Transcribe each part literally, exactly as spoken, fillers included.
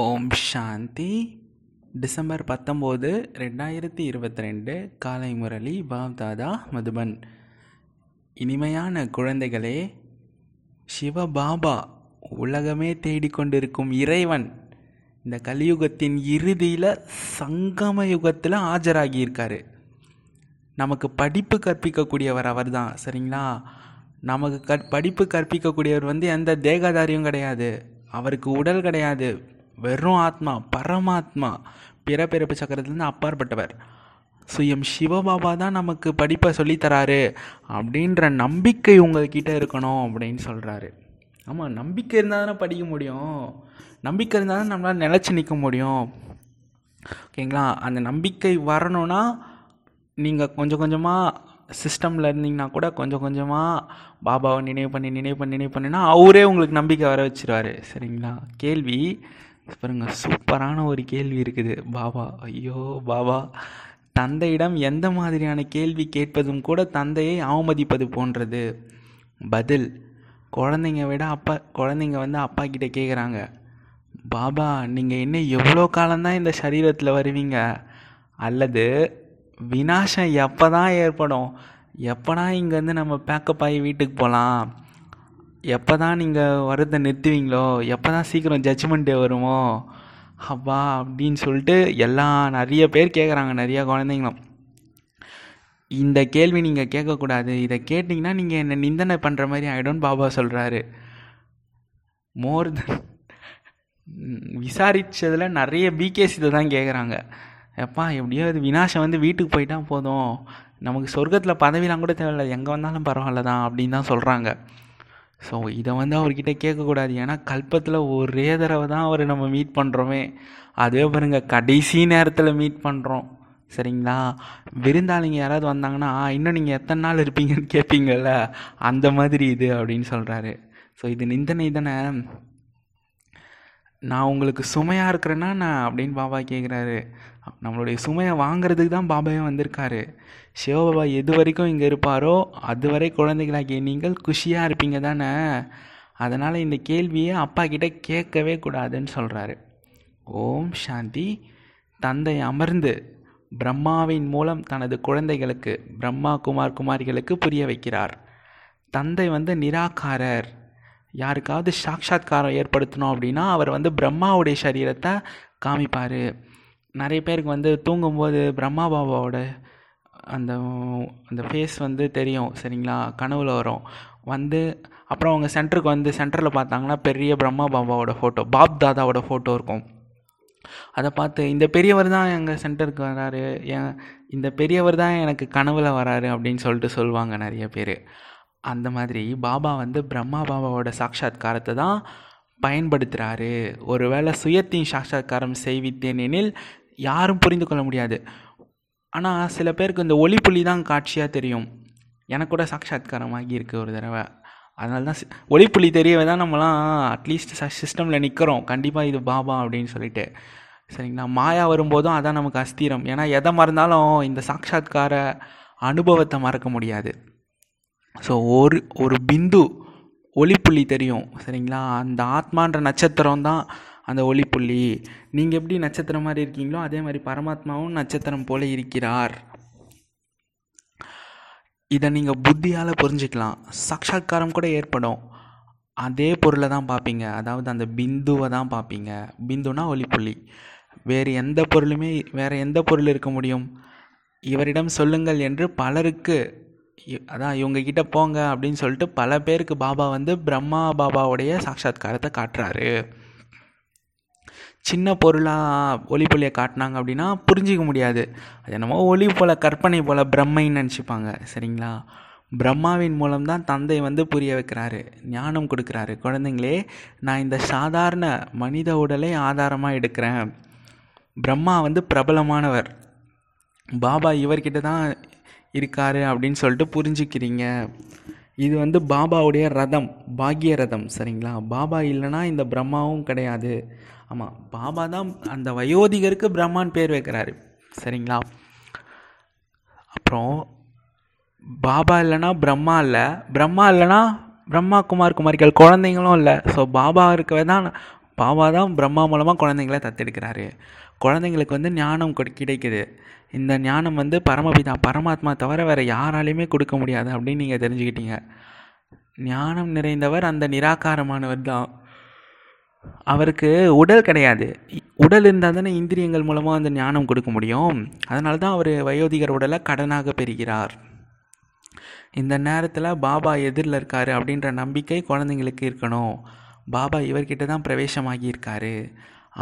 ஓம் சாந்தி. December பத்தொம்போது ரெண்டாயிரத்தி இருபத்தி ரெண்டு காலை முரளி பாப்தாதா மதுபன். இனிமையான குழந்தைகளே, சிவபாபா உலகமே தேடிக்கொண்டிருக்கும் இறைவன் இந்த கலியுகத்தின் இறுதியில் சங்கம யுகத்தில் ஆஜராகியிருக்காரு. நமக்கு படிப்பு கற்பிக்கக்கூடியவர் அவர் தான், சரிங்களா? நமக்கு க படிப்பு கற்பிக்கக்கூடியவர் வந்து எந்த தேகதாரியும் கிடையாது, அவருக்கு உடல் கிடையாது, வெறும் ஆத்மா, பரமாத்மா, பிறப்பிறப்பு சக்கரத்துலேருந்து அப்பாற்பட்டவர். சுயம் சிவபாபா தான் நமக்கு படிப்பை சொல்லித்தராரு அப்படின்ற நம்பிக்கை உங்கள்கிட்ட இருக்கணும் அப்படின்னு சொல்கிறாரு. ஆமாம், நம்பிக்கை இருந்தால் தானே படிக்க முடியும், நம்பிக்கை இருந்தால் தான் நம்மளால் நிலச்சி நிற்க முடியும், ஓகேங்களா? அந்த நம்பிக்கை வரணும்னா நீங்கள் கொஞ்சம் கொஞ்சமாக சிஸ்டமில் இருந்தீங்கன்னா கூட கொஞ்சம் கொஞ்சமாக பாபாவை நினைவு பண்ணி நினைவு பண்ணி நினைவு பண்ணினா அவரே உங்களுக்கு நம்பிக்கை வர வச்சிருவார், சரிங்களா? கேள்வி பாருங்க, சூப்பரான ஒரு கேள்வி இருக்குது. பாபா, ஐயோ பாபா, தந்தையிடம் எந்த மாதிரியான கேள்வி கேட்பதும் கூட தந்தையை அவமதிப்பது போன்றது. பதில், குழந்தைங்க விட அப்பா, குழந்தைங்க வந்து அப்பா கிட்டே கேட்குறாங்க, பாபா நீங்கள் என்ன எவ்வளோ காலம்தான் இந்த சரீரத்தில் வருவீங்க, அல்லது வினாசம் எப்போ தான் ஏற்படும், எப்போனா இங்கேருந்து நம்ம பேக்கப் ஆகி வீட்டுக்கு போகலாம், எப்போ தான் நீங்கள் வரதை நிறுத்துவீங்களோ, எப்போ தான் சீக்கிரம் ஜட்ஜ்மெண்ட் டே வருமோ அப்பா அப்படின்னு சொல்லிட்டு எல்லாம் நிறைய பேர் கேட்குறாங்க, நிறையா குழந்தைங்களும். இந்த கேள்வி நீங்கள் கேட்கக்கூடாது, இதை கேட்டிங்கன்னா நீங்கள் என்னை நிந்தனை பண்ணுற மாதிரி ஆகிடும்னு பாபா சொல்கிறாரு. மோர் தென் விசாரித்ததில் நிறைய பிகேஸ் இதை தான் கேட்குறாங்க. எப்பா எப்படியோ அது வினாசம் வந்து வீட்டுக்கு போயிட்டால் போதும், நமக்கு சொர்க்கத்தில் பதவிலாம் கூட தேவையில்லை, எங்கே வந்தாலும் பரவாயில்ல தான் அப்படின்னு தான் சொல்கிறாங்க. ஸோ இதை வந்து அவர்கிட்ட கேட்கக்கூடாது, ஏன்னா கல்பத்தில் ஒரே தடவை தான் அவரை நம்ம மீட் பண்ணுறோமே, அதுவே பாருங்கள் கடைசி நேரத்தில் மீட் பண்ணுறோம், சரிங்களா? விருந்தாளிங்க யாராவது வந்தாங்கன்னா இன்னும் நீங்கள் எத்தனை நாள் இருப்பீங்கன்னு கேட்பீங்கள்ல, அந்த மாதிரி இது அப்படின்னு சொல்கிறாரு. ஸோ இது நிந்தனை தானே, நான் உங்களுக்கு சுமையாக இருக்கிறேன்னா நான் அப்படின்னு பாபா கேட்குறாரு. நம்மளுடைய சுமையை வாங்கிறதுக்கு தான் பாபாவே வந்திருக்காரு. சிவபாபா எது வரைக்கும் இங்கே இருப்பாரோ அதுவரை குழந்தைகளாகிய நீங்கள் குஷியாக இருப்பீங்க தானே, அதனால் இந்த கேள்வியை அப்பா கிட்டே கேட்கவே கூடாதுன்னு சொல்கிறாரு. ஓம் சாந்தி. தந்தை அமர்ந்து பிரம்மாவின் மூலம் தனது குழந்தைகளுக்கு, பிரம்மா குமார் குமாரிகளுக்கு புரிய வைக்கிறார். தந்தை வந்து நிராகாரர். யாருக்காவது சாக்ஷாத்காரம் ஏற்படுத்தணும் அப்படின்னா அவர் வந்து பிரம்மாவுடைய சரீரத்தை காமிப்பார். நிறைய பேருக்கு வந்து தூங்கும்போது பிரம்மா பாபாவோட அந்த அந்த ஃபேஸ் வந்து தெரியும், சரிங்களா? கனவுல வரும் வந்து, அப்புறம் அவங்க சென்டருக்கு வந்து சென்டரில் பார்த்தாங்கன்னா பெரிய பிரம்மா பாபாவோட ஃபோட்டோ, பாப் தாதாவோட ஃபோட்டோ இருக்கும். அதை பார்த்து இந்த பெரியவர் தான் எங்கள் சென்டருக்கு வராரு, என் இந்த பெரியவர் தான் எனக்கு கனவுல வராரு அப்படின்னு சொல்லிட்டு சொல்லுவாங்க நிறைய பேர். அந்த மாதிரி பாபா வந்து பிரம்மா பாபாவோட சாட்சாத்காரத்தை தான் பயன்படுத்துகிறாரு. ஒருவேளை சுயத்தின் சாட்சாத்காரம் செய்வித்தேன் எனில் யாரும் புரிந்து கொள்ள முடியாது. ஆனால் சில பேருக்கு இந்த ஒளி புள்ளி தான் காட்சியாக தெரியும். எனக்கு கூட சாட்சாத்காரம் ஆகியிருக்கு ஒரு தடவை. அதனால தான் ஒளி புள்ளி தெரியவே தான் நம்மளாம் அட்லீஸ்ட் சிஸ்டமில் நிற்கிறோம், கண்டிப்பாக இது பாபா அப்படின்னு சொல்லிட்டு, சரிங்களா? மாயா வரும்போதும் அதான் நமக்கு அஸ்திரம். ஏன்னா எதை மறந்தாலும் இந்த சாட்சாத்கார அனுபவத்தை மறக்க முடியாது. ஸோ ஒரு ஒரு பிந்து ஒளிப்புள்ளி தெரியும், சரிங்களா? அந்த ஆத்மான்ற நட்சத்திரம் தான் அந்த ஒளிப்புள்ளி. நீங்கள் எப்படி நட்சத்திரம் மாதிரி இருக்கீங்களோ அதே மாதிரி பரமாத்மாவும் நட்சத்திரம் போல இருக்கிறார். இதை நீங்கள் புத்தியால் புரிஞ்சுக்கலாம். சாட்சாத்காரம் கூட ஏற்படும், அதே பொருளை தான் பார்ப்பீங்க, அதாவது அந்த பிந்துவை தான் பார்ப்பீங்க. பிந்துனா ஒளிப்புள்ளி. வேறு எந்த பொருளுமே, வேறு எந்த பொருள் இருக்க முடியும்? இவரிடம் சொல்லுங்கள் என்று பலருக்கு, அதான் இவங்ககிட்ட போங்க அப்படின்னு சொல்லிட்டு பல பேருக்கு பாபா வந்து பிரம்மா பாபாவுடைய சாட்சாத்காரத்தை காட்டுறாரு. சின்ன பொருளாக ஒளிப்பொலியை காட்டினாங்க அப்படின்னா புரிஞ்சிக்க முடியாது, அது என்னமோ ஒளி போல கற்பனை போல் பிரம்மைன்னு நினச்சிப்பாங்க, சரிங்களா? பிரம்மாவின் மூலம்தான் தந்தை வந்து புரிய வைக்கிறாரு, ஞானம் கொடுக்குறாரு. குழந்தைங்களே, நான் இந்த சாதாரண மனித உடலை ஆதாரமாக எடுக்கிறேன். பிரம்மா வந்து பிரபலமானவர், பாபா இவர்கிட்ட தான் இருக்காரு அப்படின்னு சொல்லிட்டு புரிஞ்சுக்கிறீங்க. இது வந்து பாபாவுடைய ரதம், பாக்ய ரதம், சரிங்களா? பாபா இல்லைன்னா இந்த பிரம்மாவும் கிடையாது. ஆமாம், பாபா தான் அந்த வயோதிகருக்கு பிரம்மான்னு பேர் வைக்கிறாரு, சரிங்களா? அப்புறம் பாபா இல்லைன்னா பிரம்மா இல்லை, பிரம்மா இல்லைன்னா பிரம்மா குமார் குமாரிகள் குழந்தைங்களும் இல்லை. ஸோ பாபா இருக்கவே தான் பாபா தான் பிரம்மா மூலமாக குழந்தைங்கள தத்தெடுக்கிறாரு. குழந்தைங்களுக்கு வந்து ஞானம் கிடைக்குது. இந்த ஞானம் வந்து பரமபிதா பரமாத்மா தவிர வேறு யாராலையுமே கொடுக்க முடியாது அப்படின்னு நீங்கள் தெரிஞ்சுக்கிட்டீங்க. ஞானம் நிறைந்தவர் அந்த நிராகாரமானவர் தான். அவருக்கு உடல் கிடையாது. உடல் இருந்தால் தானே இந்திரியங்கள் மூலமாக அந்த ஞானம் கொடுக்க முடியும். அதனால தான் அவர் வயோதிகர் உடலை கடனாக பெறுகிறார். இந்த நேரத்தில் பாபா எதிரில் இருக்கார் அப்படின்ற நம்பிக்கை குழந்தைங்களுக்கு இருக்கணும். பாபா இவர்கிட்ட தான் பிரவேசமாகி இருக்காரு,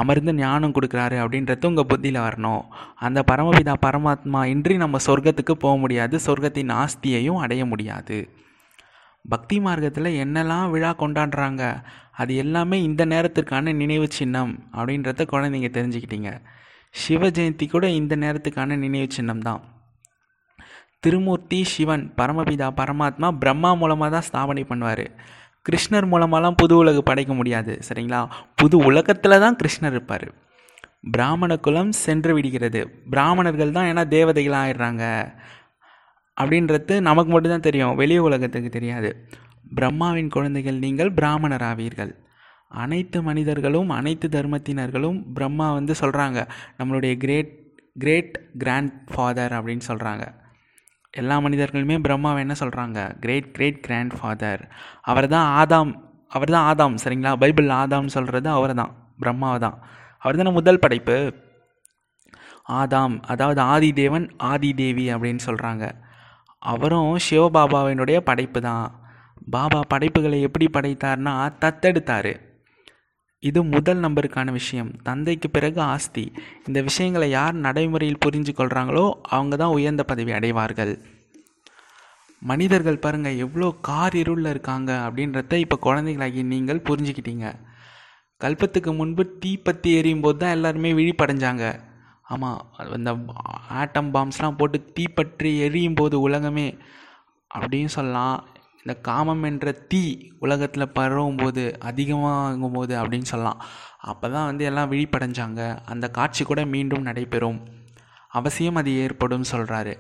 அமர்ந்து ஞானம் கொடுக்குறாரு அப்படின்றது உங்கள் புத்தியில் வரணும். அந்த பரமபிதா பரமாத்மா இன்றி நம்ம சொர்க்கத்துக்கு போக முடியாது, சொர்க்கத்தின் ஆஸ்தியையும் அடைய முடியாது. பக்தி மார்க்கத்தில் என்னெல்லாம் விழா கொண்டாடுறாங்க அது எல்லாமே இந்த நேரத்துக்கான நினைவு சின்னம் அப்படின்றத குழந்தைங்க தெரிஞ்சுக்கிட்டீங்க. சிவ ஜெயந்தி கூட இந்த நேரத்துக்கான நினைவு சின்னம் தான். திருமூர்த்தி சிவன் பரமபிதா பரமாத்மா பிரம்மா மூலமாக தான் ஸ்தாபனை பண்ணுவார். கிருஷ்ணர் மூலமாலாம் புது உலகு படைக்க முடியாது, சரிங்களா? புது உலகத்தில் தான் கிருஷ்ணர் இருப்பார். பிராமண குலம் சென்று விடுகிறது. பிராமணர்கள் தான் ஏன்னா தேவதைகளாக ஆயிடுறாங்க அப்படின்றது நமக்கு மட்டும்தான் தெரியும், வெளி உலகத்துக்கு தெரியாது. பிரம்மாவின் குழந்தைகள் நீங்கள் பிராமணர் ஆவீர்கள். அனைத்து மனிதர்களும் அனைத்து தர்மத்தினர்களும் பிரம்மா வந்து சொல்கிறாங்க நம்மளுடைய கிரேட் கிரேட் கிராண்ட் ஃபாதர் அப்படின்னு சொல்கிறாங்க. எல்லா மனிதர்களுமே பிரம்மாவை என்ன சொல்கிறாங்க? Great great grand father. அவர் தான் ஆதாம், அவர் தான் ஆதாம், சரிங்களா? பைபிள் ஆதாம்னு சொல்கிறது அவர் தான், பிரம்மாவை தான். அவர் தானே முதல் படைப்பு ஆதாம், அதாவது ஆதி தேவன் ஆதி தேவி அப்படின்னு சொல்கிறாங்க. அவரும் சிவபாபாவினுடைய படைப்பு தான். பாபா படைப்புகளை எப்படி படைத்தார்னா தத்தெடுத்தார். இது முதல் நம்பருக்கான விஷயம். தந்தைக்கு பிறகு ஆஸ்தி. இந்த விஷயங்களை யார் நடைமுறையில் புரிஞ்சு கொள்கிறாங்களோ அவங்க தான் உயர்ந்த பதவி அடைவார்கள். மனிதர்கள் பாருங்கள் எவ்வளோ கார் இருளில் இருக்காங்க அப்படின்றத இப்போ குழந்தைகளாகி நீங்கள் புரிஞ்சுக்கிட்டீங்க. கல்பத்துக்கு முன்பு தீப்பத்தி எரியும் போது தான் எல்லாருமே விழிப்படைஞ்சாங்க. ஆமாம், அந்த ஆட்டம் பாம்ஸ்லாம் போட்டு தீப்பற்றி எரியும் போது உலகமே அப்படின்னு சொல்லலாம். இந்த காமம் என்ற தீ உலகத்தில் பரவும் போது அதிகமாகும் போது அப்படின்னு சொல்லலாம். அப்போ தான் வந்து எல்லாம் விழிப்படைஞ்சாங்க. அந்த காட்சி கூட மீண்டும் நடைபெறும், அவசியம் அது ஏற்படும் சொல்கிறாரு.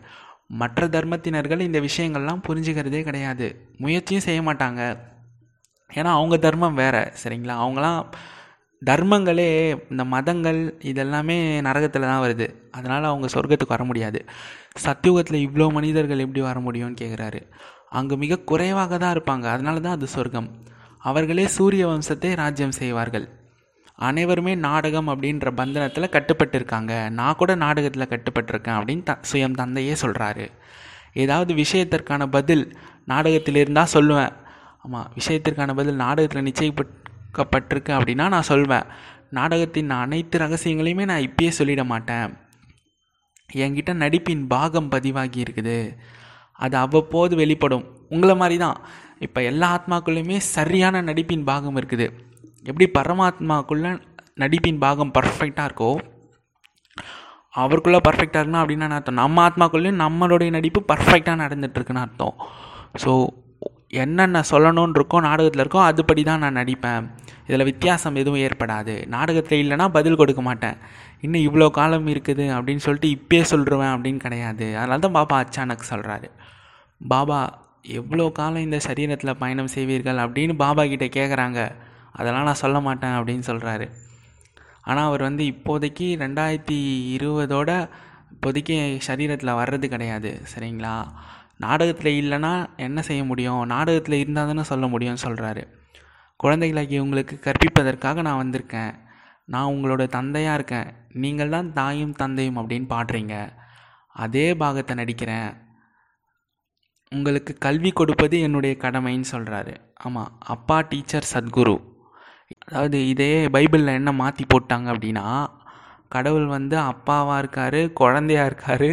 மற்ற தர்மத்தினர்கள் இந்த விஷயங்கள்லாம் புரிஞ்சுக்கிறதே கிடையாது, முயற்சியும் செய்ய மாட்டாங்க. ஏன்னா அவங்க தர்மம் வேறு, சரிங்களா? அவங்களாம் தர்மங்களே இந்த மதங்கள் இதெல்லாமே நரகத்தில் தான் வருது. அதனால் அவங்க சொர்க்கத்துக்கு வர முடியாது. சத்தியுகத்தில் இவ்வளோ மனிதர்கள் எப்படி வர முடியும்னு கேட்குறாரு. அங்கு மிக குறைவாக தான் இருப்பாங்க, அதனால தான் அது சொர்க்கம். அவர்களே சூரிய வம்சத்தை ராஜ்யம் செய்வார்கள். அனைவருமே நாடகம் அப்படின்ற பந்தனத்தில் கட்டுப்பட்டு இருக்காங்க. நான் கூட நாடகத்தில் கட்டுப்பட்டிருக்கேன் அப்படின்னு த சுயம் தந்தையே சொல்கிறாரு. ஏதாவது விஷயத்திற்கான பதில் நாடகத்தில் இருந்தால் சொல்லுவேன். ஆமாம், விஷயத்திற்கான பதில் நாடகத்தில் நிச்சயிக்கப்பட்டிருக்கேன் அப்படின்னா நான் சொல்வேன். நாடகத்தின் அனைத்து ரகசியங்களையுமே நான் இப்பயே சொல்லிட மாட்டேன். என்கிட்ட நடிப்பின் பாகம் பதிவாகி இருக்குது, அது அவ்வப்போது வெளிப்படும். உங்களை மாதிரி தான் இப்போ எல்லா ஆத்மாக்குள்ளேயுமே சரியான நடிப்பின் பாகம் இருக்குது. எப்படி பரமாத்மாக்குள்ளே நடிப்பின் பாகம் பர்ஃபெக்டாக இருக்கோ அவருக்குள்ளே பர்ஃபெக்டாக இருக்குன்னா அப்படின்னு அர்த்தம் நம்ம ஆத்மாக்குள்ளேயும் நம்மளுடைய நடிப்பு பர்ஃபெக்டாக நடந்துகிட்ருக்குன்னு அர்த்தம். ஸோ என்னென்ன சொல்லணும்னு இருக்கோ நாடகத்தில் இருக்கோ அதுபடி தான் நான் நடிப்பேன். இதில் வித்தியாசம் எதுவும் ஏற்படாது. நாடகத்தில் இல்லைனா பதில் கொடுக்க மாட்டேன். இன்னும் இவ்வளோ காலம் இருக்குது அப்படின்னு சொல்லிட்டு இப்பயே சொல்லிடுவேன் அப்படின்னு கிடையாது. அதனால தான் பாபா அச்சானக் சொல்கிறாரு. பாபா எவ்வளோ காலம் இந்த சரீரத்தில் பயணம் செய்வீர்கள் அப்படின்னு பாபா கிட்டே கேட்குறாங்க. அதெல்லாம் நான் சொல்ல மாட்டேன் அப்படின்னு சொல்கிறாரு. ஆனால் அவர் வந்து இப்போதைக்கு ரெண்டாயிரத்தி இருபதோட இப்போதைக்கு சரீரத்தில் வர்றது கிடையாது, சரிங்களா? நாடகத்தில் இல்லைன்னா என்ன செய்ய முடியும்? நாடகத்தில் இருந்தால் தானே சொல்ல முடியும்னு சொல்கிறாரு. குழந்தைகளாகி உங்களுக்கு கற்பிப்பதற்காக நான் வந்திருக்கேன். நான் உங்களோட தந்தையாக இருக்கேன். நீங்கள் தான் தாயும் தந்தையும் அப்படின்னு பாடுறீங்க. அதே பாகத்தை நடிக்கிறேன். உங்களுக்கு கல்வி கொடுப்பது என்னுடைய கடமைன்னு சொல்கிறாரு. ஆமாம், அப்பா டீச்சர் சத்குரு. அதாவது இதே பைபிளில் என்ன மாற்றி போட்டாங்க அப்படின்னா கடவுள் வந்து அப்பாவாக இருக்கார், குழந்தையாக இருக்கார்,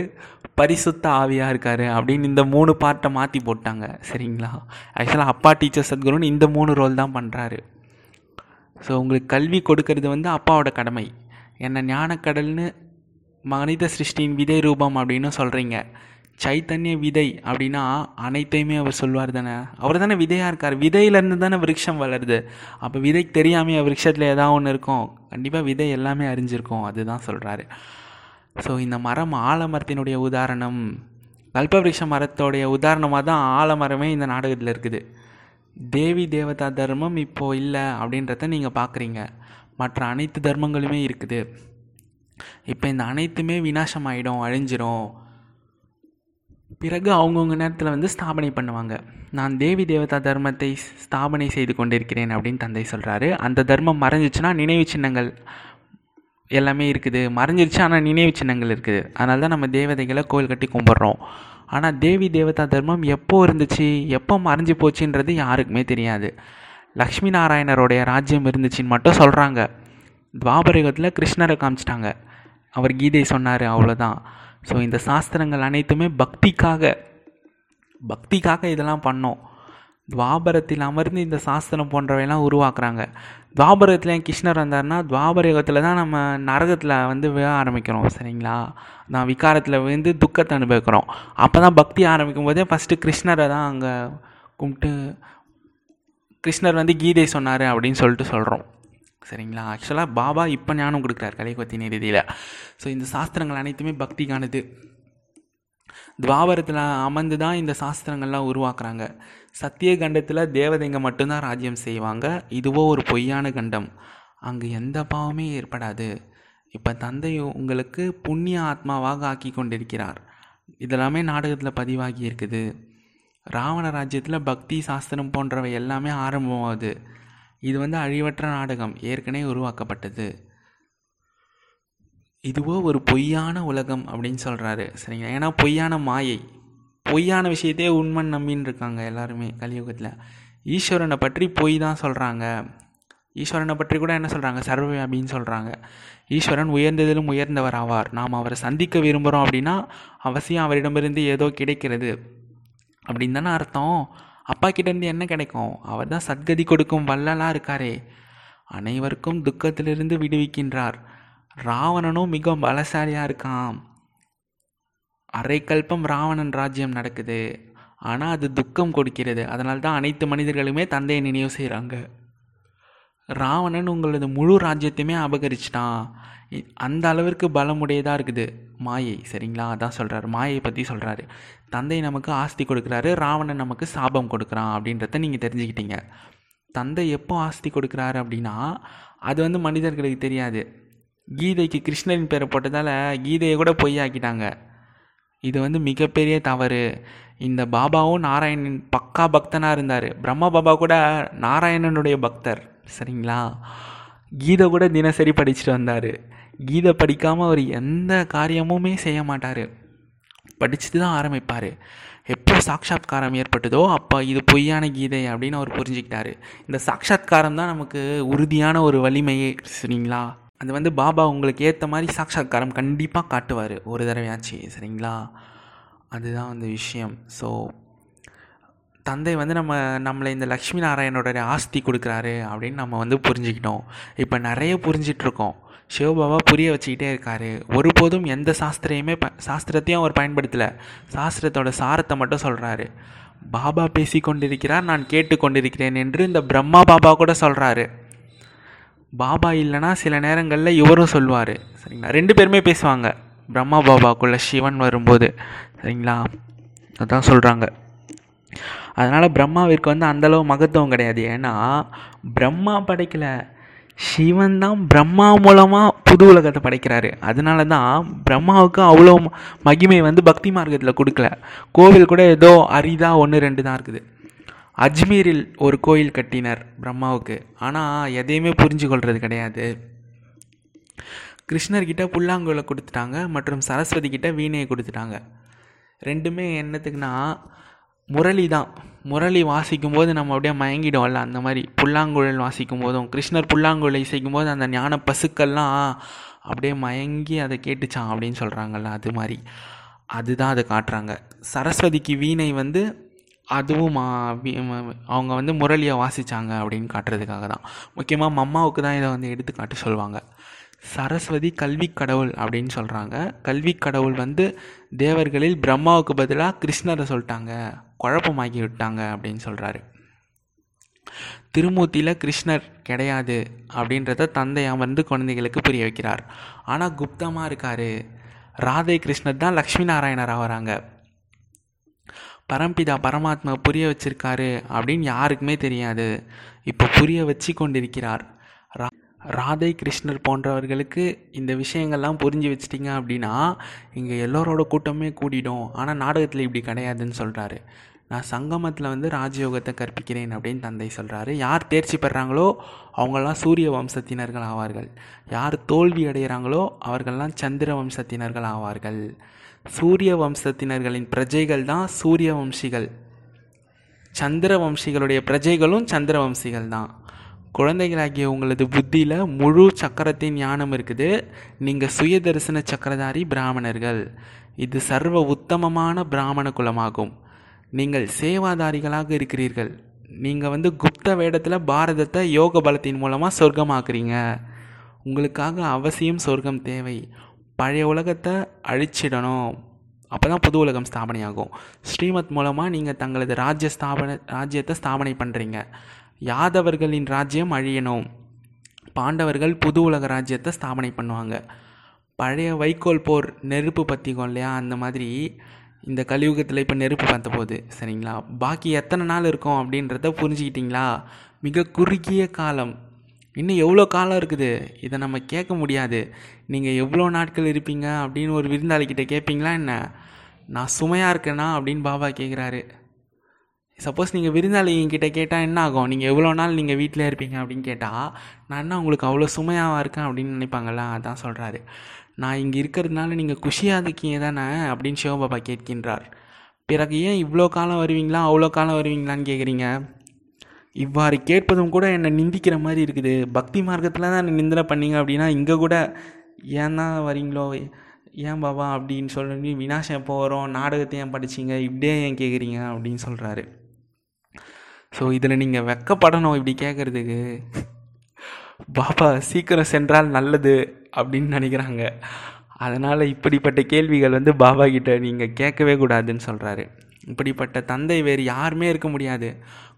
பரிசுத்த ஆவியாக இருக்கார் அப்படின்னு இந்த மூணு பார்ட்டை மாற்றி போட்டாங்க, சரிங்களா? ஆக்சுவலாக அப்பா டீச்சர் சத்குருன்னு இந்த மூணு ரோல் தான் பண்ணுறாரு. ஸோ உங்களுக்கு கல்வி கொடுக்கறது வந்து அப்பாவோட கடமை. என்னை ஞானக்கடல்னு மனித சிருஷ்டியின் விதை ரூபம் அப்படின்னு சொல்கிறீங்க. சைத்தன்ய விதை அப்படின்னா அனைத்தையுமே அவர் சொல்வார் தானே. அவர் தானே விதையாக இருக்கார். விதையிலேருந்து தானே விருட்சம் வளருது. அப்போ விதைக்கு தெரியாமையே விருட்சத்தில் ஏதாவது ஒன்று இருக்கும், கண்டிப்பாக விதை எல்லாமே அறிஞ்சிருக்கும். அதுதான் சொல்கிறாரு. ஸோ இந்த மரம் ஆலமரத்தினுடைய உதாரணம். கல்பவிருட்ச மரத்தோடைய உதாரணமாக தான் ஆலமரமே இந்த நாடகத்தில் இருக்குது. தேவி தேவதா தர்மம் இப்போது இல்லை அப்படின்றத நீங்கள் பார்க்குறீங்க. மற்ற அனைத்து தர்மங்களுமே இருக்குது. இப்போ இந்த அனைத்துமே விநாசமாயிடும், அழிஞ்சிரும். பிறகு அவங்கவுங்க நேரத்தில் வந்து ஸ்தாபனை பண்ணுவாங்க. நான் தேவி தேவதா தர்மத்தை ஸ்தாபனை செய்து கொண்டிருக்கிறேன் அப்படின்னு தந்தை சொல்கிறாரு. அந்த தர்மம் மறைஞ்சிச்சுன்னா நினைவு சின்னங்கள் எல்லாமே இருக்குது, மறைஞ்சிருச்சு ஆனால் நினைவு சின்னங்கள் இருக்குது. அதனால தான் நம்ம தேவதைகளை கோயில் கட்டி கும்பிட்றோம். ஆனால் தேவி தேவதா தர்மம் எப்போ இருந்துச்சு, எப்போ மறைஞ்சி போச்சுன்றது யாருக்குமே தெரியாது. லக்ஷ்மி நாராயணருடைய ராஜ்யம் இருந்துச்சுன்னு மட்டும் சொல்கிறாங்க. துவாபர யுகத்தில் கிருஷ்ணரை காமிச்சிட்டாங்க, அவர் கீதை சொன்னார், அவ்வளோதான். ஸோ இந்த சாஸ்திரங்கள் அனைத்துமே பக்திக்காக பக்திக்காக இதெல்லாம் பண்ணோம். துவாபரத்தில் அமர்ந்து இந்த சாஸ்திரம் போன்றவையெல்லாம் உருவாக்குறாங்க. துவாபரத்தில் என் கிருஷ்ணர் வந்தார்னா துவாபர யுகத்தில் தான் நம்ம நரகத்தில் வந்து விழ ஆரம்பிக்கிறோம், சரிங்களா? நான் விகாரத்தில் விழுந்து துக்கத்தை அனுபவிக்கிறோம். அப்போ தான் பக்தி ஆரம்பிக்கும் போதே ஃபஸ்ட்டு கிருஷ்ணரை தான் அங்கே கும்பிட்டு கிருஷ்ணர் வந்து கீதை சொன்னார் அப்படின்னு சொல்லிட்டு சொல்கிறோம், சரிங்களா? ஆக்சுவலாக பாபா இப்போ ஞானம் கொடுக்குறார் கலைகொத்தி நிறுதியில். ஸோ இந்த சாஸ்திரங்கள் அனைத்துமே பக்திக்கானது. துவாபரத்தில் அமர்ந்து தான் இந்த சாஸ்திரங்கள்லாம் உருவாக்குறாங்க. சத்திய கண்டத்தில் தேவதைங்க மட்டும்தான் ராஜ்யம் செய்வாங்க. இதுவோ ஒரு பொய்யான கண்டம், அங்கு எந்த பாவமே ஏற்படாது. இப்போ தந்தை உங்களுக்கு புண்ணிய ஆத்மாவாக ஆக்கி கொண்டிருக்கிறார். இதெல்லாமே நாடகத்தில் பதிவாகி இருக்குது. ராவண ராஜ்யத்தில் பக்தி சாஸ்திரம் போன்றவை எல்லாமே ஆரம்பமாகுது. இது வந்து அழிவற்ற நாடகம், ஏற்கனவே உருவாக்கப்பட்டது. இதுவோ ஒரு பொய்யான உலகம் அப்படின்னு சொல்கிறாரு, சரிங்களா? ஏன்னா பொய்யான மாயை, பொய்யான விஷயத்தையே உண்மன் நம்பின்னு இருக்காங்க எல்லாருமே கலியுகத்தில். ஈஸ்வரனை பற்றி பொய் தான் சொல்கிறாங்க. ஈஸ்வரனை பற்றி கூட என்ன சொல்கிறாங்க, சர்வவியாபின்னு சொல்கிறாங்க. ஈஸ்வரன் உயர்ந்ததிலும் உயர்ந்தவர் ஆவார். நாம் அவரை சந்திக்க விரும்புகிறோம் அப்படின்னா அவசியம் அவரிடமிருந்து ஏதோ கிடைக்கிறது அப்படின்னு தானே அர்த்தம். அப்பா கிட்டேருந்து என்ன கிடைக்கும்? அவர் தான் சத்கதி கொடுக்கும் வல்லலாக இருக்காரே, அனைவருக்கும் துக்கத்திலிருந்து விடுவிக்கின்றார். ராவணனும் மிக பலசாலியாக இருக்கான். அரைக்கல்பம் ராவணன் ராஜ்யம் நடக்குது, ஆனால் அது துக்கம் கொடுக்கிறது. அதனால தான் அனைத்து மனிதர்களுமே தந்தையை நினைவு செய்கிறாங்க. ராவணன் உங்களது முழு ராஜ்யத்தையுமே அபகரிச்சிட்டான், அந்த அளவிற்கு பலமுடையதாக இருக்குது மாயை, சரிங்களா? அதான் சொல்கிறார், மாயை பற்றி சொல்கிறாரு. தந்தை நமக்கு ஆஸ்தி கொடுக்குறாரு, ராவணன் நமக்கு சாபம் கொடுக்குறான் அப்படின்றத நீங்கள் தெரிஞ்சுக்கிட்டீங்க. தந்தை எப்போ ஆஸ்தி கொடுக்குறாரு அப்படின்னா அது வந்து மனிதர்களுக்கு தெரியாது. கீதைக்கு கிருஷ்ணரின் பேரை போட்டதால் கீதையை கூட பொய் ஆக்கிட்டாங்க. இது வந்து மிகப்பெரிய தவறு. இந்த பாபாவும் நாராயணன் பக்கா பக்தனாக இருந்தார். பிரம்மா பாபா கூட நாராயணனுடைய பக்தர், சரிங்களா? கீதை கூட தினசரி படிச்சுட்டு வந்தார். கீதை படிக்காமல் அவர் எந்த காரியமுமே செய்ய மாட்டார், படிச்சுட்டு தான் ஆரம்பிப்பார். எப்போ சாட்சாத்காரம் ஏற்பட்டதோ அப்போ இது பொய்யான கீதை அப்படின்னு அவர் புரிஞ்சுக்கிட்டார். இந்த சாட்சாத்காரம் தான் நமக்கு உறுதியான ஒரு வலிமையே, சரிங்களா? அது வந்து பாபா உங்களுக்கு ஏற்ற மாதிரி சாட்சாத்காரம் கண்டிப்பாக காட்டுவார் ஒரு தடவையாச்சு, சரிங்களா? அதுதான் வந்து விஷயம். ஸோ தந்தை வந்து நம்ம நம்மளை இந்த லக்ஷ்மி நாராயணோட ஆஸ்தி கொடுக்குறாரு அப்படின்னு நம்ம வந்து புரிஞ்சுக்கிட்டோம். இப்போ நிறைய புரிஞ்சிட்ருக்கோம். சிவபாபா புரிய வச்சுக்கிட்டே இருக்கார். ஒருபோதும் எந்த சாஸ்திரையுமே ப சாஸ்திரத்தையும் அவர் பயன்படுத்தலை, சாஸ்திரத்தோட சாரத்தை மட்டும் சொல்கிறாரு. பாபா பேசி கொண்டிருக்கிறார், நான் கேட்டு கொண்டிருக்கிறேன் என்று இந்த பிரம்மா பாபா கூட சொல்கிறாரு. பாபா இல்லைனா சில நேரங்களில் இவரும் சொல்வார், சரிங்களா? ரெண்டு பேருமே பேசுவாங்க பிரம்மா பாபாக்குள்ளே சிவன் வரும்போது, சரிங்களா? அதான் சொல்கிறாங்க. அதனால் பிரம்மாவிற்கு வந்து அந்தளவு மகத்துவம் கிடையாது. ஏன்னா பிரம்மா படைக்கலை, சிவன் தான் பிரம்மா மூலமாக புது உலகத்தை படைக்கிறாரு. அதனால தான் பிரம்மாவுக்கு அவ்வளோ மகிமை வந்து பக்தி மார்க்கத்தில் கொடுக்கல. கோவில் கூட ஏதோ அரிதாக ஒன்று ரெண்டு தான் இருக்குது. அஜ்மீரில் ஒரு கோயில் கட்டினர் பிரம்மாவுக்கு, ஆனால் எதையுமே புரிஞ்சு கொள்வது கிடையாது. கிருஷ்ணர்கிட்ட புல்லாங்குழலை கொடுத்துட்டாங்க, மற்றும் சரஸ்வதி கிட்ட வீணையை கொடுத்துட்டாங்க. ரெண்டுமே என்னத்துக்குன்னா முரளி தான். முரளி வாசிக்கும் போது நம்ம அப்படியே மயங்கிடுவோம்ல, அந்த மாதிரி புல்லாங்குழல் வாசிக்கும் போதும் கிருஷ்ணர் புல்லாங்குழலை இசைக்கும் போது அந்த ஞான பசுக்கள்லாம் அப்படியே மயங்கி அதை கேட்டுச்சான் அப்படின்னு சொல்கிறாங்கல்ல, அது மாதிரி அதுதான் அதை காட்டுறாங்க. சரஸ்வதிக்கு வீணை வந்து அதுவும் அவங்க வந்து முரளியை வாசித்தாங்க அப்படின்னு காட்டுறதுக்காக தான். முக்கியமாக மம்மாவுக்கு தான் இதை வந்து எடுத்துக்காட்டு சொல்லுவாங்க. சரஸ்வதி கல்வி கடவுள் அப்படின்னு சொல்கிறாங்க. கல்வி கடவுள் வந்து தேவர்களில் பிரம்மாவுக்கு பதிலாக கிருஷ்ணரை சொல்லிட்டாங்க, குழப்பமாக்கி விட்டாங்க அப்படின்னு சொல்கிறாரு. திருமூர்த்தியில் கிருஷ்ணர் கிடையாது அப்படின்றத தந்தை அமர்ந்து குழந்தைகளுக்கு புரிய வைக்கிறார். ஆனால் குப்தமாக இருக்கார். ராதை கிருஷ்ணர் தான் லக்ஷ்மி நாராயணராக வராங்க. பரம்பிதா பரமாத்மா புரிய வச்சிருக்காரு அப்படின்னு யாருக்குமே தெரியாது. இப்போ புரிய வச்சு கொண்டிருக்கிறார். ராதை கிருஷ்ணர் போன்றவர்களுக்கு இந்த விஷயங்கள்லாம் புரிஞ்சு வச்சிட்டிங்க அப்படின்னா இங்கே எல்லோரோட கூட்டமே கூடிடும். ஆனால் நாடகத்தில் இப்படி கிடையாதுன்னு சொல்கிறாரு. நான் சங்கமத்தில் வந்து ராஜயோகத்தை கற்பிக்கிறேன் அப்படின்னு தந்தை சொல்கிறாரு. யார் தேர்ச்சி பெறாங்களோ அவங்களாம் சூரிய வம்சத்தினர்கள் ஆவார்கள், யார் தோல்வி அடைகிறாங்களோ அவர்கள்லாம் சந்திர வம்சத்தினர்கள் ஆவார்கள். சூரிய வம்சத்தினர்களின் பிரஜைகள் தான் சூரிய வம்சிகள், சந்திர வம்சிகளுடைய பிரஜைகளும் சந்திர வம்சிகள் தான். குழந்தைகளாகிய உங்களது புத்தியில் முழு சக்கரத்தின் ஞானம் இருக்குது, நீங்கள் சுய தரிசன சக்கரதாரி பிராமணர்கள். இது சர்வ உத்தமமான பிராமண குலமாகும். நீங்கள் சேவாதாரிகளாக இருக்கிறீர்கள். நீங்கள் வந்து குப்த வேடத்தில் பாரதத்தை யோக பலத்தின் மூலமாக சொர்க்கமாக்குறீங்க. உங்களுக்காக அவசியம் சொர்க்கம் தேவை. பழைய உலகத்தை அழிச்சிடணும், அப்போ தான் புது உலகம் ஸ்தாபனையாகும். ஸ்ரீமத் மூலமாக நீங்கள் தங்களது ராஜ்ய ஸ்தாபனை ராஜ்யத்தை ஸ்தாபனை பண்ணுறீங்க. யாதவர்களின் ராஜ்யம் அழியணும், பாண்டவர்கள் புது உலக ராஜ்யத்தை ஸ்தாபனை பண்ணுவாங்க. பழைய வைக்கோல் போர் நெருப்பு பற்றிக்கும் இல்லையா, அந்த மாதிரி இந்த கலியுகத்தில் இப்போ நெருப்பு பார்த்த போது சரிங்களா. பாக்கி எத்தனை நாள் இருக்கும் அப்படின்றத புரிஞ்சுக்கிட்டிங்களா? மிக குறுகிய காலம், இன்னும் எவ்வளோ காலம் இருக்குது இதை நம்ம கேட்க முடியாது. நீங்கள் எவ்வளோ நாட்கள் இருப்பீங்க அப்படின்னு ஒரு விருந்தாளிக்கிட்ட கேட்பீங்களா என்ன? நான் சுமையாக இருக்கேனா அப்படின்னு பாபா கேட்குறாரு. சப்போஸ் நீங்கள் விருந்தாளிங்கிட்ட கேட்டால் என்ன ஆகும்? நீங்கள் எவ்வளோ நாள் நீங்கள் வீட்டில் இருப்பீங்க அப்படின்னு கேட்டால் நான் என்ன உங்களுக்கு அவ்வளோ சுமையாக இருக்கேன் அப்படின்னு நினைப்பாங்களா? அதான் சொல்கிறாரு, நான் இங்கே இருக்கிறதுனால நீங்கள் குஷியாக இருக்கீங்க தானே அப்படின்னு சிவபாபா கேட்கின்றார். பிறகு ஏன் இவ்வளோ காலம் வருவீங்களா அவ்வளோ காலம் வருவீங்களான்னு கேட்குறீங்க? இவ்வாறு கேட்பதும் கூட என்னை நிந்திக்கிற மாதிரி இருக்குது. பக்தி மார்க்கத்தில் தான் என்னை நிந்தனை பண்ணிங்க அப்படின்னா இங்கே கூட ஏன் தான் வரீங்களோ, ஏன் பாபா அப்படின்னு சொல்லி வினாஷம் எப்போ வரும், நாடகத்தை ஏன் படிச்சிங்க, இப்படியே ஏன் கேட்குறீங்க அப்படின்னு சொல்கிறாரு. ஸோ இதில் நீங்கள் வெக்கப்படணும் இப்படி கேட்குறதுக்கு. பாபா சீக்கிரம் சென்றால் நல்லது அப்படின்னு நினைக்கிறாங்க. அதனால் இப்படிப்பட்ட கேள்விகள் வந்து பாபா கிட்ட நீங்கள் கேட்கவே கூடாதுன்னு சொல்கிறாரு. இப்படிப்பட்ட தந்தை வேறு யாருமே இருக்க முடியாது.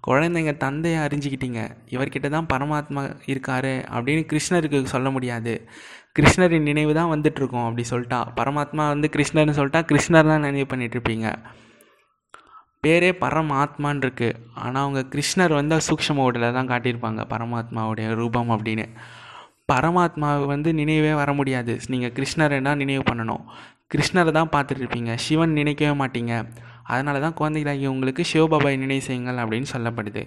குழந்தைங்க தந்தையை அறிஞ்சிக்கிட்டீங்க, இவர்கிட்ட தான் பரமாத்மா இருக்கார் அப்படின்னு கிருஷ்ணருக்கு சொல்ல முடியாது. கிருஷ்ணரின் நினைவு தான் வந்துட்டுருக்கோம் அப்படி சொல்லிட்டா. பரமாத்மா வந்து கிருஷ்ணர்னு சொல்லிட்டா கிருஷ்ணர் தான் நினைவு பண்ணிகிட்ருப்பீங்க. பேரே பரமாத்மான் இருக்குது, ஆனால் அவங்க கிருஷ்ணர் வந்து சூக்ஷ்ம உடலில் தான் காட்டியிருப்பாங்க பரமாத்மாவுடைய ரூபம் அப்படின்னு. பரமாத்மாவை வந்து நினைவே வர முடியாது. நீங்கள் கிருஷ்ணரை தான் நினைவு பண்ணணும். கிருஷ்ணரை தான் பார்த்துட்ருப்பீங்க, சிவன் நினைக்கவே மாட்டீங்க. அதனால தான் குழந்தைகளாகி உங்களுக்கு சிவபாபாவை நினைவு செய்யுங்கள் அப்படின்னு சொல்லப்படுது.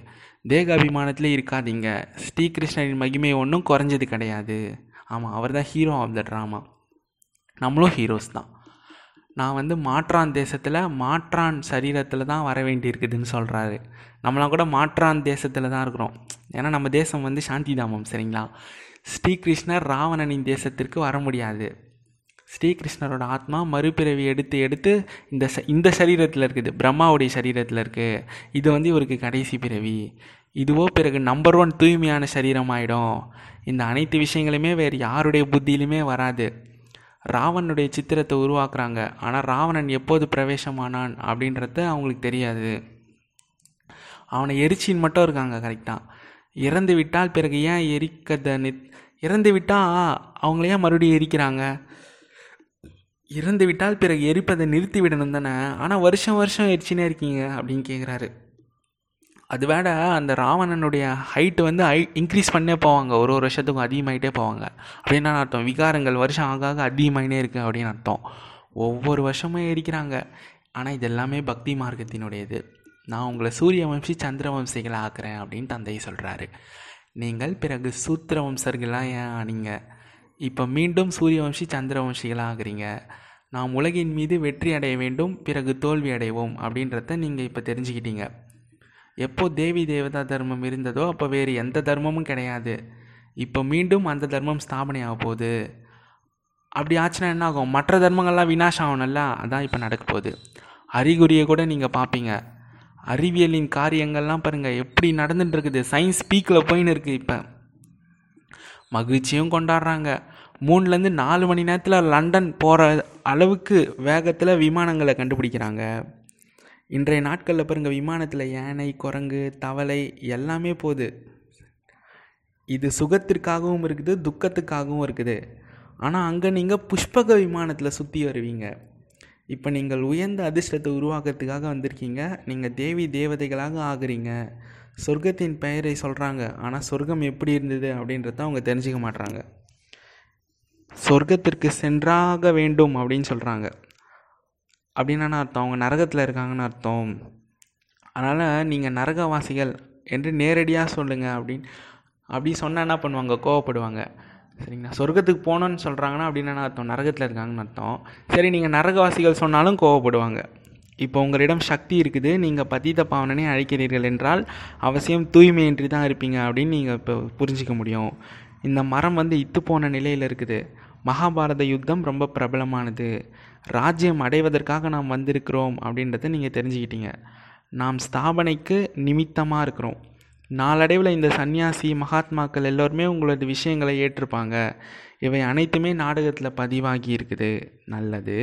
தேக அபிமானத்தில் இருக்காதீங்க. ஸ்ரீகிருஷ்ணரின் மகிமை ஒன்றும் குறைஞ்சது கிடையாது. ஆமாம், அவர் தான் ஹீரோ ஆஃப் த ட்ராமா. நம்மளும் ஹீரோஸ் தான். நான் வந்து மாற்றான் தேசத்தில் மாற்றான் சரீரத்தில் தான் வர வேண்டியிருக்குதுன்னு சொல்கிறாரு. நம்மளாம் கூட மாற்றான் தேசத்தில் தான் இருக்கிறோம். ஏன்னா நம்ம தேசம் வந்து சாந்தி தாமம் சரிங்களா. ஸ்ரீகிருஷ்ணர் ராவணனின் தேசத்திற்கு வர முடியாது. ஸ்ரீகிருஷ்ணரோட ஆத்மா மறுபிறவி எடுத்து எடுத்து இந்த இந்த சரீரத்தில் இருக்குது, பிரம்மாவுடைய சரீரத்தில் இருக்குது. இது வந்து இவருக்கு கடைசி பிறவி. இதுவோ பிறகு நம்பர் ஒன் தூய்மையான சரீரம் ஆகிடும். இந்த அனைத்து விஷயங்களுமே வேறு யாருடைய புத்தியிலுமே வராது. ராவணனுடைய சித்திரத்தை உருவாக்குறாங்க, ஆனால் ராவணன் எப்போது பிரவேசமானான் அப்படின்றத அவங்களுக்கு தெரியாது. அவனை எரிச்சின்னு மட்டும் இருக்காங்க கரெக்டாக. இறந்து விட்டால் பிறகு ஏன் எரிக்கத நித் இறந்து விட்டால் அவங்கள ஏன் மறுபடியும் எரிக்கிறாங்க? இறந்து விட்டால் பிறகு எரிப்பதை நிறுத்தி விடணும் தானே, ஆனால் வருஷம் வருஷம் எரிச்சினே இருக்கீங்க அப்படின்னு கேட்குறாரு. அது வேட அந்த ராவணனுடைய ஹைட்டு வந்து ஹை இன்க்ரீஸ் பண்ணே போவாங்க, ஒரு ஒரு வருஷத்துக்கும் அதிகமாகிட்டே போவாங்க. அப்படின்னா அர்த்தம் விகாரங்கள் வருஷம் ஆக ஆக அதிகமாகினே இருக்குது அப்படின்னு அர்த்தம். ஒவ்வொரு வருஷமும் எரிக்கிறாங்க. ஆனால் இது எல்லாமே பக்தி மார்க்கத்தினுடையது. நான் உங்களை சூரிய வம்சி சந்திர வம்சிகளை ஆக்குறேன் அப்படின்னு தந்தை சொல்கிறாரு. நீங்கள் பிறகு சூத்திர வம்சர்களாக ஏன் ஆனீங்க? இப்போ மீண்டும் சூரிய வம்சி சந்திர வம்சிகளாக ஆகுறீங்க. நாம் உலகின் மீது வெற்றி அடைய வேண்டும், பிறகு தோல்வி அடைவோம் அப்படின்றத நீங்கள் இப்போ தெரிஞ்சுக்கிட்டீங்க. எப்போ தேவி தேவதா தர்மம் இருந்ததோ அப்போ வேறு எந்த தர்மமும் கிடையாது. இப்போ மீண்டும் அந்த தர்மம் ஸ்தாபனை ஆக போகுது. அப்படி ஆச்சுன்னா என்ன ஆகும்? மற்ற தர்மங்கள்லாம் வினாஷம் ஆகணும்ல, அதான் இப்போ நடக்க போகுது. அறிகுறியை கூட நீங்கள் பார்ப்பீங்க. அறிவியலின் காரியங்கள்லாம் பாருங்கள் எப்படி நடந்துட்டு இருக்குது. சயின்ஸ் பீக்கில் போயின்னு இருக்குது. இப்போ மகிழ்ச்சியும் கொண்டாடுறாங்க. மூணுலேருந்து நாலு மணி நேரத்தில் லண்டன் போகிற அளவுக்கு வேகத்தில் விமானங்களை கண்டுபிடிக்கிறாங்க. இன்றைய நாட்களில் பாருங்கள் விமானத்தில் யானை, குரங்கு, தவளை எல்லாமே போகுது. இது சுகத்திற்காகவும் இருக்குது, துக்கத்துக்காகவும் இருக்குது. ஆனால் அங்கே நீங்கள் புஷ்பக விமானத்தில் சுற்றி வருவீங்க. இப்போ நீங்கள் உயர்ந்த அதிர்ஷ்டத்தை உருவாக்குறதுக்காக வந்திருக்கீங்க. நீங்கள் தேவி தேவதைகளாக ஆகுறீங்க. சொர்க்கத்தின் பெயரை சொல்கிறாங்க, ஆனால் சொர்க்கம் எப்படி இருந்தது அப்படின்றத அவங்க தெரிஞ்சுக்க மாட்றாங்க. சொர்க்கத்திற்கு சென்றாக வேண்டும் அப்படின்னு சொல்கிறாங்க. அப்படின்னா அர்த்தம் அவங்க நரகத்தில் இருக்காங்கன்னு அர்த்தம். அதனால் நீங்கள் நரகவாசிகள் என்று நேரடியாக சொல்லுங்கள் அப்படின்னு அப்படி சொன்னால் என்ன பண்ணுவாங்க, கோவப்படுவாங்க. சரிங்களா, சொர்க்கத்துக்கு போகணுன்னு சொல்கிறாங்கன்னா அப்படின்னா அர்த்தம் நரகத்தில் இருக்காங்கன்னு அர்த்தம். சரி, நீங்கள் நரகவாசிகள் சொன்னாலும் கோவப்படுவாங்க. இப்போ உங்களிடம் சக்தி இருக்குது, நீங்கள் பதித பாவனனை அழைக்கிறீர்கள் என்றால் அவசியம் தூய்மையின்றி தான் இருப்பீங்க அப்படின்னு நீங்கள் இப்போ புரிஞ்சிக்க முடியும். இந்த மரம் வந்து இத்து போன நிலையில் இருக்குது. மகாபாரத யுத்தம் ரொம்ப பிரபலமானது. ராஜ்யம் அடைவதற்காக நாம் வந்திருக்கிறோம் அப்படின்றத நீங்கள் தெரிஞ்சுக்கிட்டீங்க. நாம் ஸ்தாபனைக்கு நிமித்தமாக இருக்கிறோம். நாளடைவில் இந்த சன்னியாசி மகாத்மாக்கள் எல்லோருமே உங்களது விஷயங்களை ஏற்றிருப்பாங்க. இவை அனைத்துமே நாடகத்தில் பதிவாகி இருக்குது. நல்லது.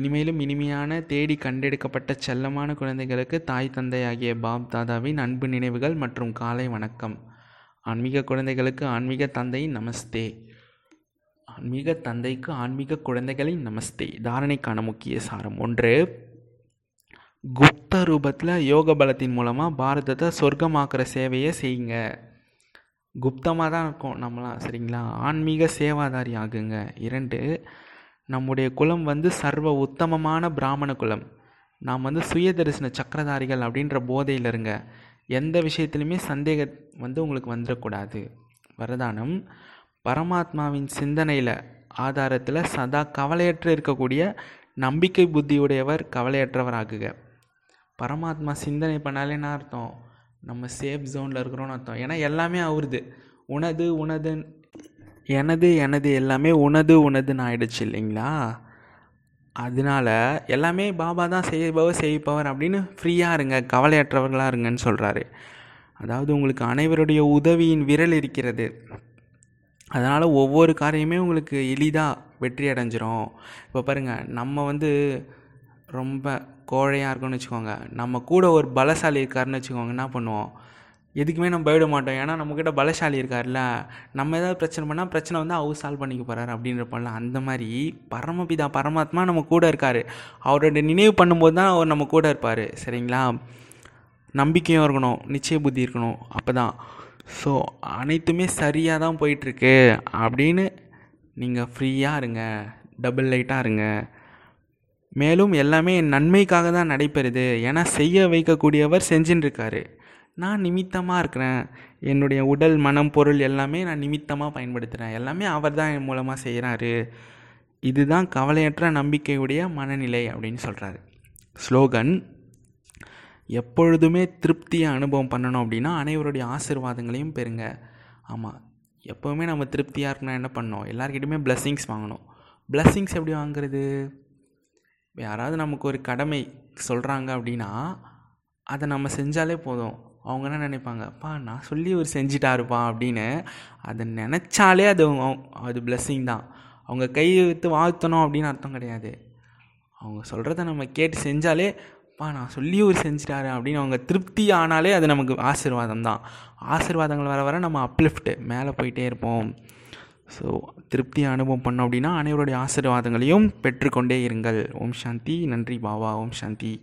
இனிமேலும் இனிமையான தேடி கண்டெடுக்கப்பட்ட செல்லமான குழந்தைகளுக்கு தாய் தந்தை ஆகிய பாப் தாதாவின் அன்பு நினைவுகள் மற்றும் காலை வணக்கம். ஆன்மீக குழந்தைகளுக்கு ஆன்மீக தந்தை நமஸ்தே. ஆன்மீக தந்தைக்கு ஆன்மீக குழந்தைகளின் நமஸ்தே. தாரணைக்கான முக்கிய சாரம். ஒன்று, குப்த ரூபத்தில் யோக பலத்தின் மூலமாக பாரதத்தை சொர்க்கமாக்குற சேவையை செய்யுங்க. குப்தமாக தான் இருக்கும் நம்மளாம். சரிங்களா, ஆன்மீக சேவாதாரி ஆகுங்க. இரண்டு, நம்முடைய குலம் வந்து சர்வ உத்தமமான பிராமண குலம். நாம் வந்து சுய தரிசன சக்கரதாரிகள் அப்படின்ற போதையில் இருங்க. எந்த விஷயத்துலையுமே சந்தேகம் வந்து உங்களுக்கு வந்துடக்கூடாது. வரதானம், பரமாத்மாவின் சிந்தனையில் ஆதாரத்தில் சதா கவலையற்று இருக்கக்கூடிய நம்பிக்கை புத்தியுடையவர் கவலையற்றவராகுங்க. பரமாத்மா சிந்தனை பண்ணாலே என்ன அர்த்தம், நம்ம சேஃப் ஜோனில் இருக்கிறோன்னு அர்த்தம். ஏன்னா எல்லாமே அவருது. உனது உனது எனது எனது எல்லாமே உனது உனதுன்னு ஆயிடுச்சு இல்லைங்களா. அதனால எல்லாமே பாபா தான் செய்பவர் செய்பவர் அப்படின்னு ஃப்ரீயாக இருங்க, கவலையற்றவர்களாக இருங்கன்னு சொல்கிறாரு. அதாவது உங்களுக்கு அனைவருடைய உதவியின் விரல் இருக்கிறது. அதனால் ஒவ்வொரு காரியமே உங்களுக்கு எளிதாக வெற்றி அடைஞ்சிரும். இப்போ பாருங்கள், நம்ம வந்து ரொம்ப கோழையாக இருக்கோன்னு வச்சுக்கோங்க, நம்ம கூட ஒரு பலசாலி இருக்காருன்னு வச்சுக்கோங்க, என்ன பண்ணுவோம், எதுக்குமே நம்ம போயிட மாட்டோம். ஏன்னா நம்மக்கிட்ட பலசாலி இருக்கார்ல, நம்ம ஏதாவது பிரச்சனை பண்ணால் பிரச்சனை வந்து அவர் சால்வ் பண்ணிக்க போகிறார் அப்படின்றப்பல. அந்த மாதிரி பரமபிதா பரமாத்மா நம்ம கூட இருக்கார். அவரோட நினைவு பண்ணும்போது தான் அவர் நம்ம கூட இருப்பார். சரிங்களா, நம்பிக்கையும் இருக்கணும், நிச்சய புத்தி இருக்கணும். அப்போ தான் ஸோ அனைத்துமே சரியாக தான் போயிட்டுருக்கு அப்படின்னு நீங்கள் ஃப்ரீயாக இருங்க, டபுள் லைட்டாக இருங்க. மேலும் எல்லாமே நன்மைக்காக தான் நடைபெறுது. ஏன்னா செய்ய வைக்கக்கூடியவர் செஞ்சுன்னு இருக்காரு. நான் நிமித்தமாக இருக்கிறேன். என்னுடைய உடல் மனம் பொருள் எல்லாமே நான் நிமித்தமாக பயன்படுத்துகிறேன். எல்லாமே அவர் தான் என் மூலமாக செய்கிறாரு. இதுதான் கவலையற்ற நம்பிக்கையுடைய மனநிலை அப்படின்னு சொல்கிறாரு. ஸ்லோகன், எப்பொழுதுமே திருப்தியை அனுபவம் பண்ணணும் அப்படின்னா அனைவருடைய ஆசீர்வாதங்களையும் பெறுங்க. ஆமாம், எப்போவுமே நம்ம திருப்தியாக இருக்கணும். என்ன பண்ணணும், எல்லாருக்கிட்டையுமே பிளெஸ்ஸிங்ஸ் வாங்கணும். பிளெஸ்ஸிங்ஸ் எப்படி வாங்குறது, யாராவது நமக்கு ஒரு கடமை சொல்கிறாங்க அப்படின்னா அதை நம்ம செஞ்சாலே போதும். அவங்க என்ன நினைப்பாங்க, அப்பா நான் சொல்லி ஒரு செஞ்சிட்டாருப்பா அப்படின்னு அதை நினச்சாலே அது அது பிளெஸ்ஸிங் தான். அவங்க கையை விற்று வாழ்த்தணும் அப்படின்னு அர்த்தம் கிடையாது. அவங்க சொல்கிறத நம்ம கேட்டு செஞ்சாலே அப்பா நான் சொல்லி ஒரு செஞ்சிட்டாரு அப்படின்னு அவங்க திருப்தி ஆனாலே அது நமக்கு ஆசீர்வாதம் தான். ஆசீர்வாதங்கள் வர வர நம்ம அப்லிஃப்ட்டு மேலே போயிட்டே இருப்போம். ஸோ திருப்தி அனுபவம் பண்ணோம் அப்படின்னா அனைவருடைய ஆசீர்வாதங்களையும் பெற்றுக்கொண்டே இருங்கள். ஓம் சாந்தி. நன்றி பாபா. ஓம் சாந்தி.